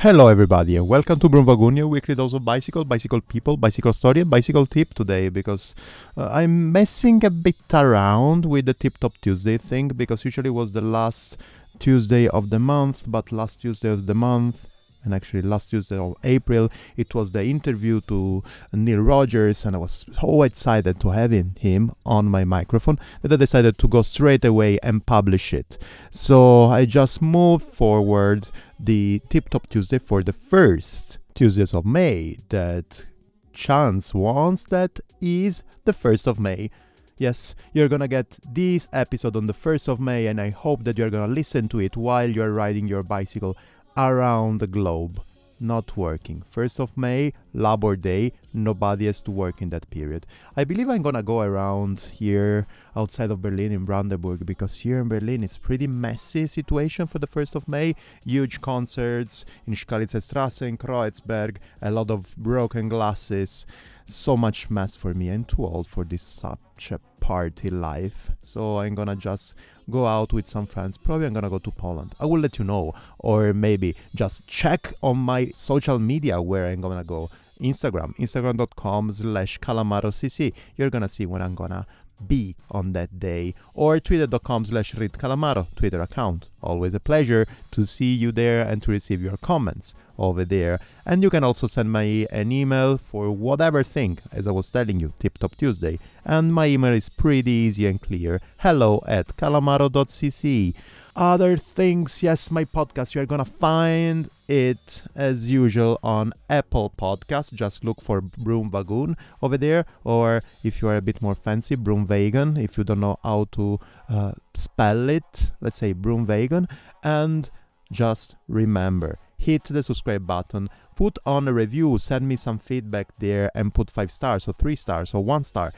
Hello everybody and welcome to Brunvagunio, weekly dose of bicycle people, bicycle story and bicycle tip today because I'm messing a bit around with the Tip Top Tuesday thing because usually it was the last Tuesday of the month, but last Tuesday of the month and actually last Tuesday of April it was the interview to Neil Rogers and I was so excited to have him on my microphone that I decided to go straight away and publish it. So I just moved forward the Tip Top Tuesday for the first Tuesdays of May. That chance wants that is the 1st of May. Yes, you're gonna get this episode on the 1st of May and I hope that you're gonna listen to it while you're riding your bicycle around the globe, not working. 1st of May, Labor Day, nobody has to work in that period. I believe I'm gonna go around here outside of Berlin in Brandenburg because here in Berlin it's pretty messy situation for the 1st of May. Huge concerts in Skalitzer Strasse and Kreuzberg, a lot of broken glasses, so much mess for me. I'm too old for this such a party life, so I'm gonna just go out with some friends. Probably I'm gonna go to Poland. I will let you know, or maybe just check on my social media where I'm gonna go. Instagram.com/calamarocc. You're gonna see when I'm gonna be on that day, or Twitter.com/RidCalamaro, Twitter account. Always a pleasure to see you there and to receive your comments over there. And you can also send me an email for whatever thing, as I was telling you, Tip Top Tuesday. And my email is pretty easy and clear, hello@calamaro.cc. Other things, yes, my podcast, you're gonna find it as usual on Apple Podcasts. Just look for Brunvagun over there, or if you are a bit more fancy, Brunvagan, if you don't know how to spell it, let's say Brunvagan. And just remember, hit the subscribe button, put on a review, send me some feedback there and put 5 stars or 3 stars or 1 star.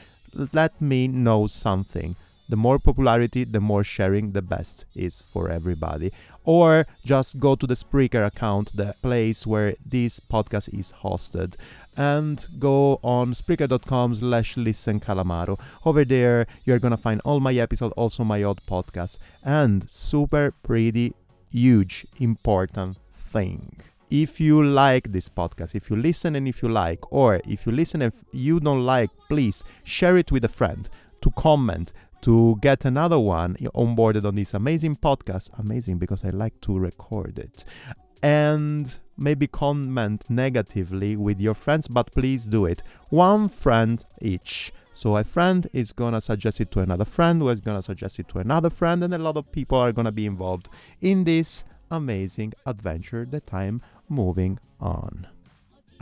Let me know something. The more popularity, the more sharing, the best is for everybody. Or just go to the Spreaker account, the place where this podcast is hosted, and go on Spreaker.com/ListenCalamaro. Over there, you're gonna find all my episodes, also my old podcast, and super pretty, huge, important thing. If you like this podcast, if you listen and if you like, or if you listen and you don't like, please share it with a friend, to comment, to get another one onboarded on this amazing podcast. Amazing because I like to record it. And maybe comment negatively with your friends, but please do it. 1 friend each. So a friend is gonna suggest it to another friend, who is gonna suggest it to another friend, and a lot of people are gonna be involved in this amazing adventure that I'm moving on.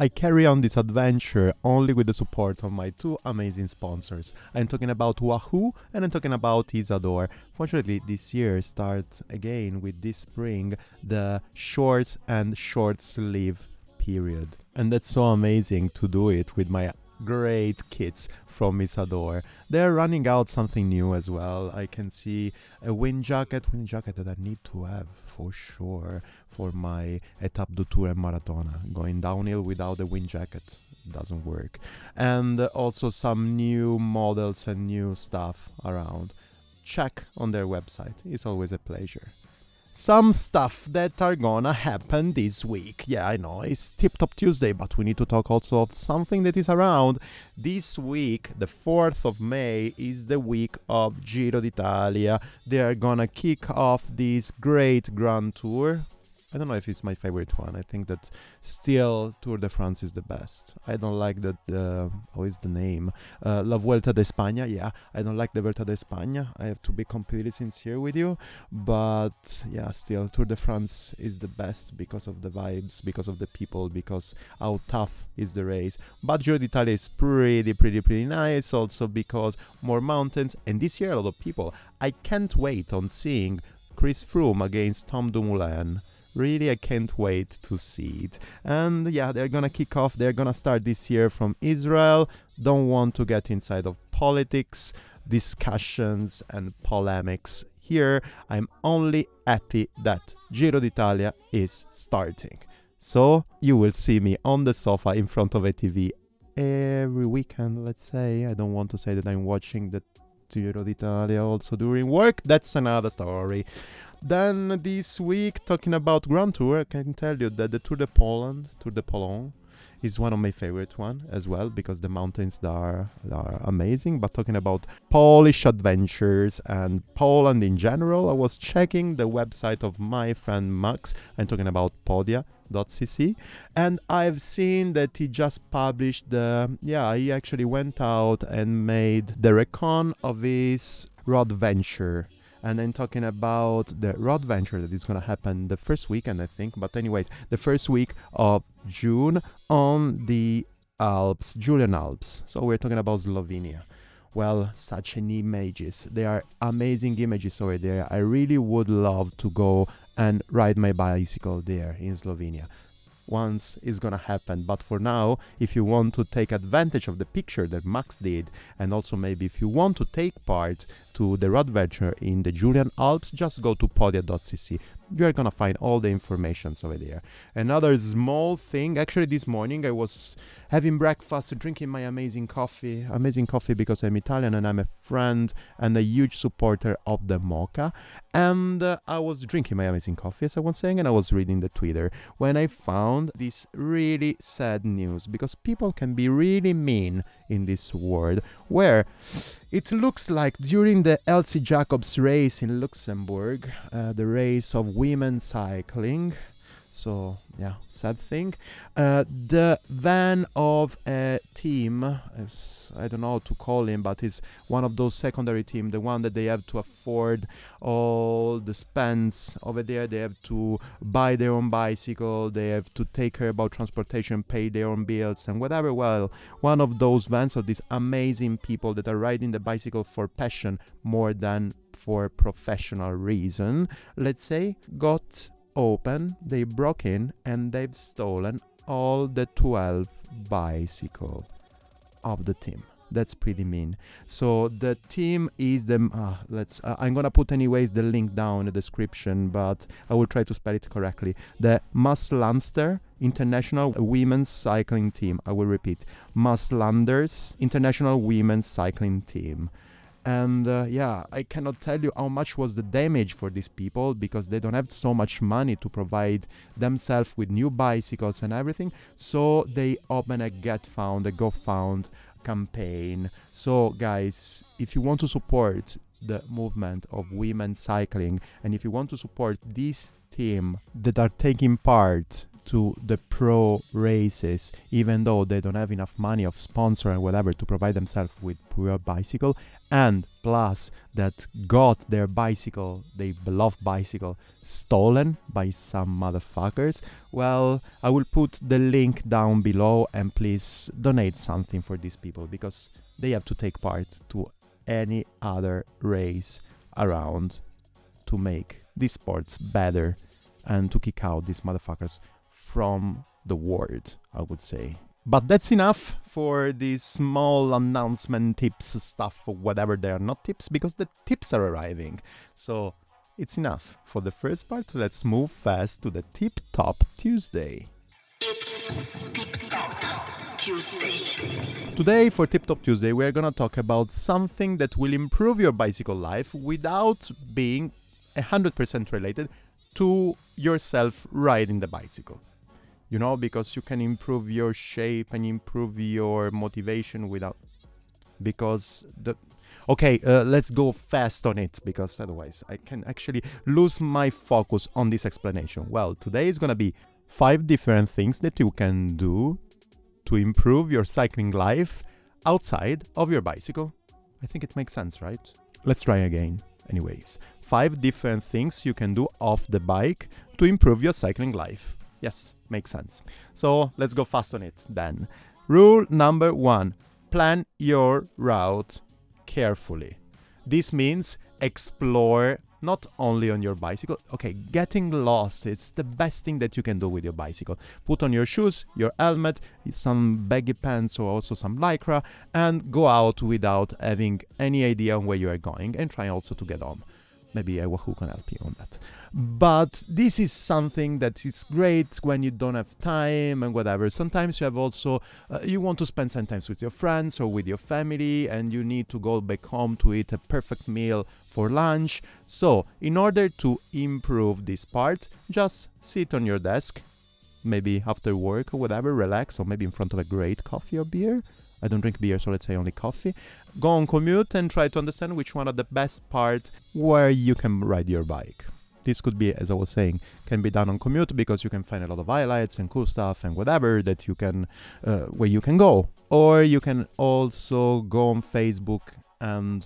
I carry on this adventure only with the support of my 2 amazing sponsors. I'm talking about Wahoo and I'm talking about Isadore. Fortunately, this year starts again with this spring, the shorts and short sleeve period. And that's so amazing to do it with my great kits from Isadore. They're running out something new as well. I can see a wind jacket that I need to have for sure for my Etape du Tour and Maratona. Going downhill without a wind jacket doesn't work. And also some new models and new stuff around. Check on their website. It's always a pleasure. Some stuff that are gonna happen this week. Yeah, I know, it's Tip Top Tuesday, but we need to talk also of something that is around. This week, the 4th of May, is the week of Giro d'Italia. They are gonna kick off this great Grand Tour. I don't know if it's my favorite one. I think that still Tour de France is the best. I don't like that, how is the name? La Vuelta de España, yeah. I don't like the Vuelta de España. I have to be completely sincere with you. But yeah, still Tour de France is the best because of the vibes, because of the people, because how tough is the race. But Giro d'Italia is pretty nice also because more mountains. And this year a lot of people. I can't wait on seeing Chris Froome against Tom Dumoulin. Really, I can't wait to see it. And yeah, they're gonna kick off. They're gonna start this year from Israel. Don't want to get inside of politics, discussions and polemics here. I'm only happy that Giro d'Italia is starting. So you will see me on the sofa in front of a TV every weekend, let's say. I don't want to say that I'm watching the Giro d'Italia also during work. That's another story. Then this week, talking about Grand Tour, I can tell you that the Tour de Poland is one of my favorite one as well, because the mountains there are amazing. But talking about Polish adventures and Poland in general, I was checking the website of my friend Max, and talking about podia.cc, and I've seen that he just published he actually went out and made the recon of his road venture. And then talking about the road venture that is going to happen the first weekend, I think. But anyways, the first week of June on the Alps, Julian Alps. So we're talking about Slovenia. Well, such an images. They are amazing images over there. I really would love to go and ride my bicycle there in Slovenia. Once it's gonna happen, but for now, if you want to take advantage of the picture that Max did, and also maybe if you want to take part to the road venture in the Julian Alps, just go to podia.cc. You're gonna find all the information over there. Another small thing, actually this morning I was having breakfast, drinking my amazing coffee because I'm Italian and I'm a friend and a huge supporter of the mocha, and I was drinking my amazing coffee, as I was saying, and I was reading the Twitter when I found this really sad news, because people can be really mean in this world, where it looks like during the Elsie Jacobs race in Luxembourg, the race of women cycling, so yeah, sad thing, the van of a team, I don't know how to call him, but it's one of those secondary team, the one that they have to afford all the spends over there, they have to buy their own bicycle, they have to take care about transportation, pay their own bills and whatever. Well, one of those vans of these amazing people that are riding the bicycle for passion more than for professional reason, let's say, got open, they broke in and they've stolen all the 12 bicycle of the team. That's pretty mean. So the team is the I'm gonna put anyways the link down in the description, but I will try to spell it correctly. The Maslanders International Women's Cycling Team. I will repeat, Maslanders International Women's Cycling Team. And I cannot tell you how much was the damage for these people, because they don't have so much money to provide themselves with new bicycles and everything. So they open a GoFound campaign. So guys, if you want to support the movement of women cycling, and if you want to support this team that are taking part to the pro races, even though they don't have enough money of sponsor and whatever to provide themselves with pure bicycle, and plus that got their bicycle, they beloved bicycle, stolen by some motherfuckers, well, I will put the link down below, and please donate something for these people, because they have to take part to any other race around to make these sports better and to kick out these motherfuckers from the world, I would say. But that's enough for these small announcement tips stuff or whatever. They are not tips, because the tips are arriving. So it's enough for the first part. Let's move fast to the Tip Top Tuesday. It's Tip Top Tuesday. Today for Tip Top Tuesday we are gonna talk about something that will improve your bicycle life without being 100% related to yourself riding the bicycle. You know, because you can improve your shape and improve your motivation without... Because the... Okay, let's go fast on it, because otherwise I can actually lose my focus on this explanation. Well, today is gonna be 5 different things that you can do to improve your cycling life outside of your bicycle. I think it makes sense, right? Let's try again. Anyways, 5 different things you can do off the bike to improve your cycling life. Yes, makes sense. So let's go fast on it then. Rule number 1, plan your route carefully. This means explore not only on your bicycle. Okay, getting lost is the best thing that you can do with your bicycle. Put on your shoes, your helmet, some baggy pants or also some lycra, and go out without having any idea on where you are going, and try also to get home. Maybe Wahoo can help you on that. But this is something that is great when you don't have time and whatever. Sometimes you have also, you want to spend some time with your friends or with your family, and you need to go back home to eat a perfect meal for lunch, so in order to improve this part, just sit on your desk, maybe after work or whatever, relax, or maybe in front of a great coffee or beer. I don't drink beer, so let's say only coffee. Go on commute and try to understand which one are the best parts where you can ride your bike. This could be, as I was saying, can be done on commute because you can find a lot of highlights and cool stuff and whatever that you can, where you can go. Or you can also go on Facebook and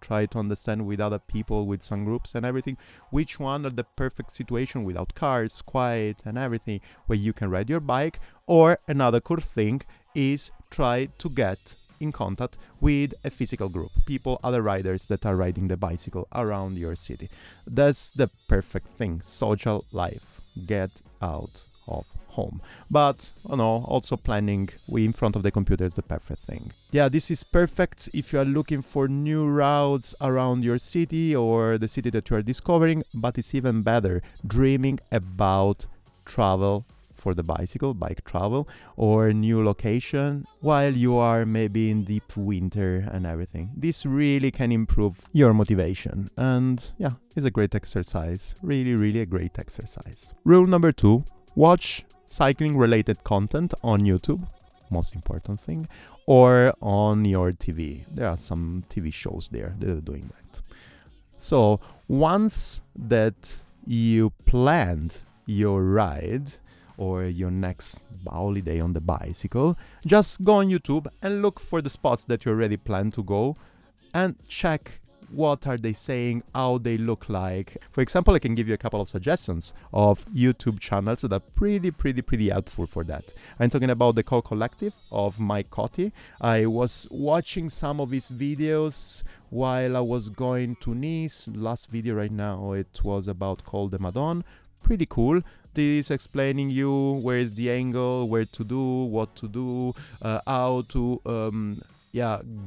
try to understand with other people, with some groups and everything, which one are the perfect situation without cars, quiet and everything, where you can ride your bike. Or another cool thing is try to get in contact with a physical group, people, other riders that are riding the bicycle around your city. That's the perfect thing, social life, get out of home. But, you know, also planning in front of the computer is the perfect thing. Yeah, this is perfect if you are looking for new routes around your city or the city that you are discovering, but it's even better dreaming about travel for the bicycle, bike travel, or new location while you are maybe in deep winter and everything. This really can improve your motivation and it's a great exercise, really a great exercise. Rule number 2, watch cycling related content on YouTube, most important thing, or on your TV. There are some TV shows there that are doing that. So once that you planned your ride or your next holiday on the bicycle, just go on YouTube and look for the spots that you already plan to go and check what are they saying, how they look like. For example, I can give you a couple of suggestions of YouTube channels that are pretty helpful for that. I'm talking about the Call Collective of Mike Cotty. I was watching some of his videos while I was going to Nice. Last video right now, it was about Col de Madone. Pretty cool. This explaining you where is the angle, where to do, what to do, how to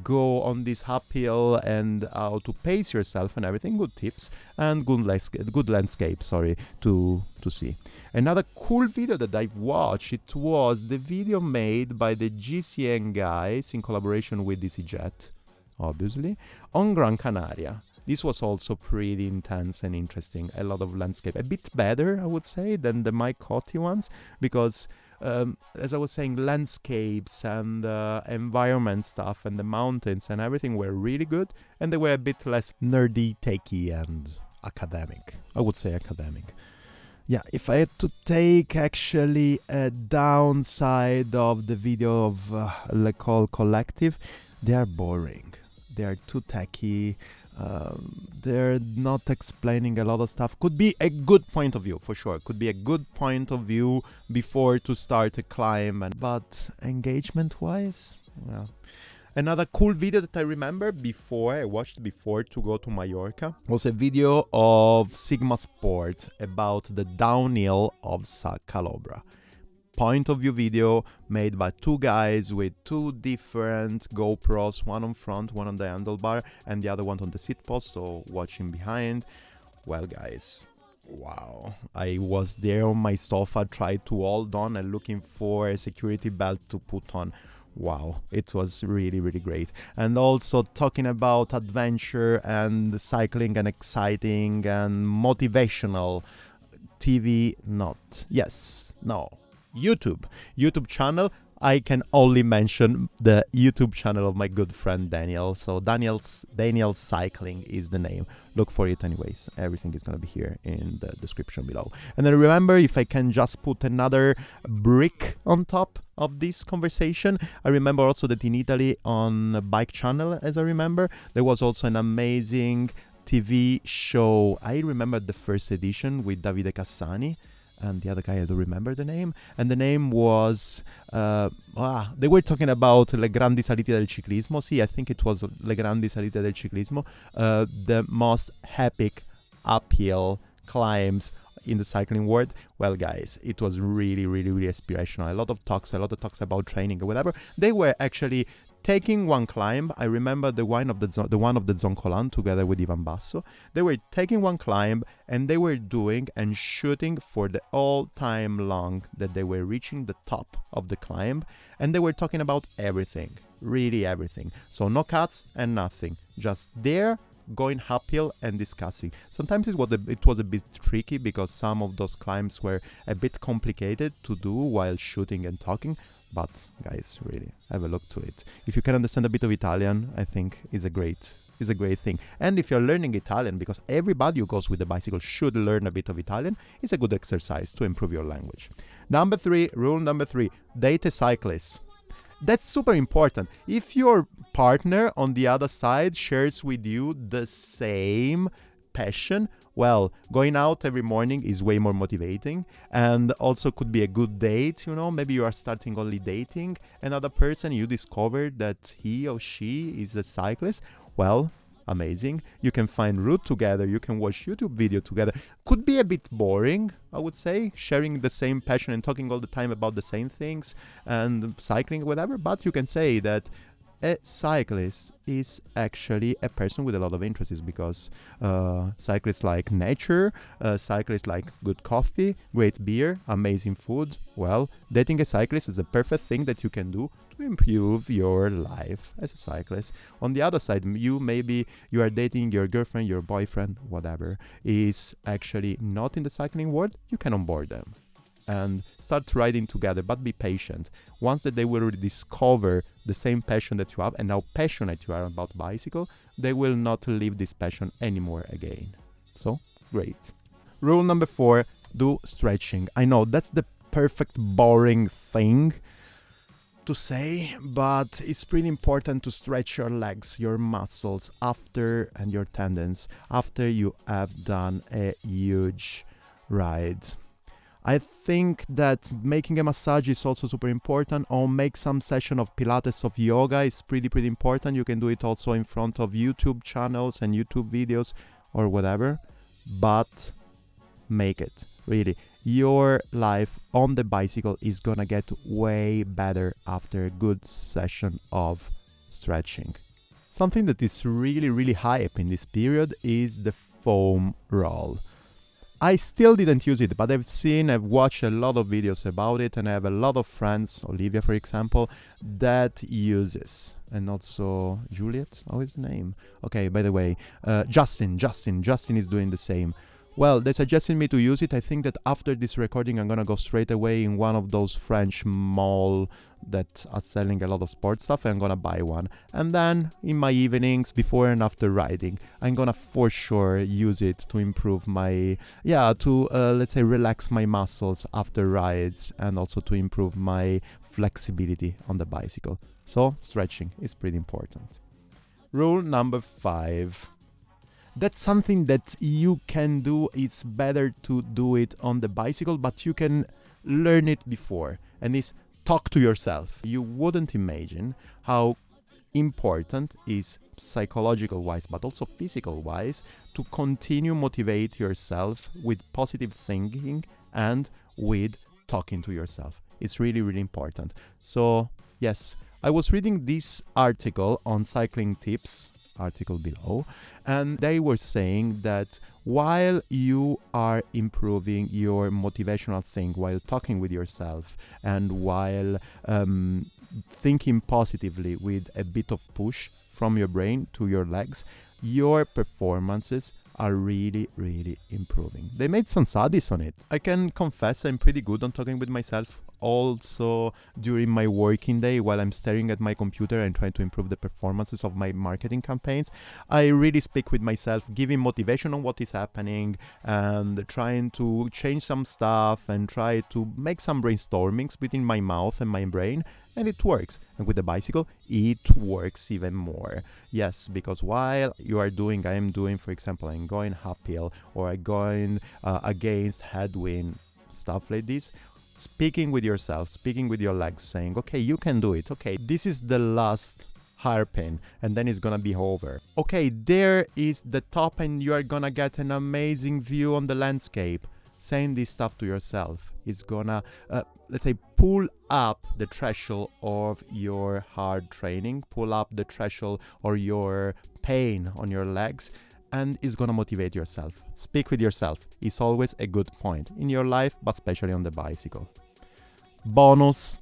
go on this uphill and how to pace yourself and everything. Good tips and good landscape to see. Another cool video that I've watched, it was the video made by the GCN guys in collaboration with DCJet, obviously, on Gran Canaria. This was also pretty intense and interesting. A lot of landscape, a bit better, I would say, than the Mike Cotty ones, because, as I was saying, landscapes and environment stuff and the mountains and everything were really good, and they were a bit less nerdy, techy, and academic. I would say academic. Yeah, if I had to take actually a downside of the video of Le Col Collective, they are boring. They are too techy. They're not explaining a lot of stuff. Could be a good point of view, for sure. Could be a good point of view before to start a climb. But engagement-wise, well... Another cool video that I remember I watched before to go to Mallorca was a video of Sigma Sport about the downhill of Sa Calobra. Point of view video made by two guys with two different GoPros, one on front, one on the handlebar, and the other one on the seat post, so watching behind. Well, guys, wow. I was there on my sofa, tried to hold on and looking for a security belt to put on. Wow, it was really great. And also talking about adventure and cycling and exciting and motivational TV, YouTube channel. I can only mention the YouTube channel of my good friend Daniel. So Daniel Cycling is the name. Look for it anyways. Everything is going to be here in the description below. And then remember, if I can just put another brick on top of this conversation, I remember also that in Italy on Bike Channel, as I remember, there was also an amazing TV show. I remember the first edition with Davide Cassani. And the other guy, I don't remember the name. And the name was... they were talking about Le Grandi Salite del Ciclismo. I think it was Le Grandi Salite del Ciclismo. The most epic uphill climbs in the cycling world. Well, guys, it was really inspirational. A lot of talks about training or whatever. They were actually... taking one climb. I remember the one of the Zoncolan together with Ivan Basso. They were taking one climb and they were doing and shooting for the all-time long that they were reaching the top of the climb, and they were talking about everything, really everything. So no cuts and nothing, just there going uphill and discussing. Sometimes it was a bit tricky because some of those climbs were a bit complicated to do while shooting and talking. But guys, really, have a look to it. If you can understand a bit of Italian, I think is a great thing. And if you're learning Italian, because everybody who goes with a bicycle should learn a bit of Italian, it's a good exercise to improve your language. Rule number three, date a cyclist. That's super important. If your partner on the other side shares with you the same passion, well, going out every morning is way more motivating, and also could be a good date. You know, maybe you are starting only dating another person, you discover that he or she is a cyclist. Well, amazing. You can find route together, you can watch YouTube video together. Could be a bit boring, I would say, sharing the same passion and talking all the time about the same things and cycling, whatever, but you can say that a cyclist is actually a person with a lot of interests, because cyclists like nature, cyclists like good coffee, great beer, amazing food. Well, dating a cyclist is the perfect thing that you can do to improve your life as a cyclist. On the other side, you are dating your girlfriend, your boyfriend, whatever, is actually not in the cycling world. You can onboard them and start riding together, but be patient. Once that they will rediscover the same passion that you have and how passionate you are about bicycle, they will not leave this passion anymore again. So, great. Rule number 4, do stretching. I know that's the perfect boring thing to say, but it's pretty important to stretch your legs, your muscles after, and your tendons after you have done a huge ride. I think that making a massage is also super important, or make some session of Pilates, of yoga is pretty important. You can do it also in front of YouTube channels and YouTube videos or whatever, but make it, really. Your life on the bicycle is gonna get way better after a good session of stretching. Something that is really, really hype in this period is the foam roll. I still didn't use it, but I've watched a lot of videos about it, and I have a lot of friends, Olivia for example, that uses, and also Juliet, how is the name? Okay, by the way, Justin is doing the same. Well, they suggested me to use it. I think that after this recording, I'm gonna go straight away in one of those French malls that are selling a lot of sports stuff, and I'm gonna buy one. And then in my evenings, before and after riding, I'm gonna for sure use it to improve my, to relax my muscles after rides, and also to improve my flexibility on the bicycle. So stretching is pretty important. Rule number 5. That's something that you can do. It's better to do it on the bicycle, but you can learn it before. And it's talk to yourself. You wouldn't imagine how important is psychological-wise, but also physical-wise, to continue motivate yourself with positive thinking and with talking to yourself. It's really, really important. So, yes, I was reading this article on cycling tips, article below, and they were saying that while you are improving your motivational thing, while talking with yourself, and while thinking positively with a bit of push from your brain to your legs, your performances are really, really improving. They made some studies on it. I can confess I'm pretty good on talking with myself. Also, during my working day, while I'm staring at my computer and trying to improve the performances of my marketing campaigns, I really speak with myself, giving motivation on what is happening and trying to change some stuff and try to make some brainstormings between my mouth and my brain, and it works. And with the bicycle, it works even more. Yes, because while you are doing, I am doing, for example, I'm going uphill or I'm going against headwind, stuff like this, speaking with yourself, speaking with your legs, saying, okay, you can do it. Okay, this is the last hairpin, and then it's gonna be over. Okay, there is the top, and you are gonna get an amazing view on the landscape. Saying this stuff to yourself is gonna, pull up the threshold of your hard training, pull up the threshold or your pain on your legs, and it's gonna motivate yourself. Speak with yourself is always a good point in your life, but especially on the bicycle. Bonus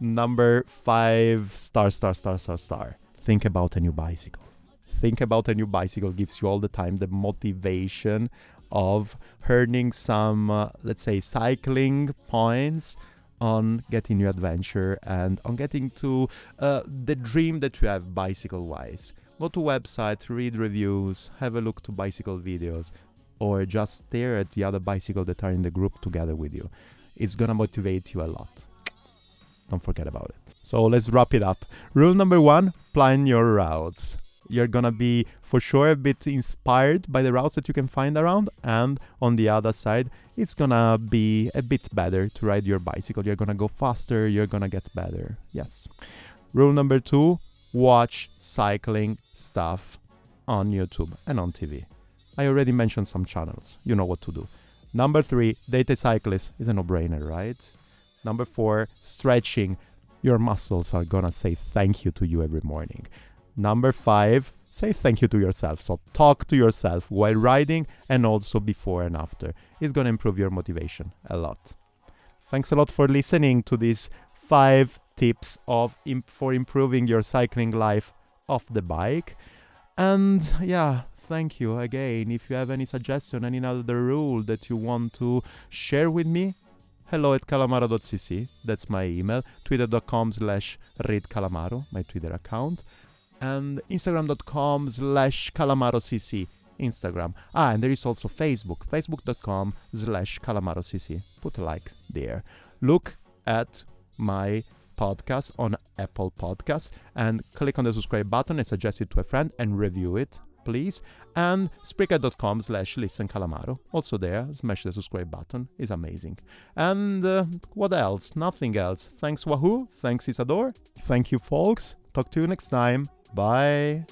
number 5, **. Think about a new bicycle. think about a new bicycle gives you all the time the motivation of earning some, let's say, cycling points on getting new adventure and on getting to the dream that you have bicycle-wise. Go to website, read reviews, have a look to bicycle videos, or just stare at the other bicycle that are in the group together with you. It's gonna motivate you a lot. Don't forget about it. So let's wrap it up. Rule number 1, plan your routes. You're gonna be for sure a bit inspired by the routes that you can find around, and on the other side, it's gonna be a bit better to ride your bicycle. You're gonna go faster, you're gonna get better. Yes. Rule number 2, watch cycling stuff on YouTube and on TV. I already mentioned some channels. You know what to do. Number 3, date a cyclist is a no-brainer, right? Number 4, stretching. Your muscles are gonna say thank you to you every morning. Number 5, say thank you to yourself. So talk to yourself while riding and also before and after. It's gonna improve your motivation a lot. Thanks a lot for listening to these 5 tips for improving your cycling life off the bike. And yeah, thank you again. If you have any suggestion, any other rule that you want to share with me, hello@calamaro.cc, that's my email, twitter.com/readcalamaro, my Twitter account, and instagram.com/calamarocc, Instagram. And there is also Facebook, facebook.com/calamarocc. Put a like there. Look at my podcast on Apple Podcasts and click on the subscribe button and suggest it to a friend and review it, please. And Spreaker.com/listencalamaro. Also there, smash the subscribe button. It's amazing. And what else? Nothing else. Thanks, Wahoo. Thanks, Isadore. Thank you, folks. Talk to you next time. Bye.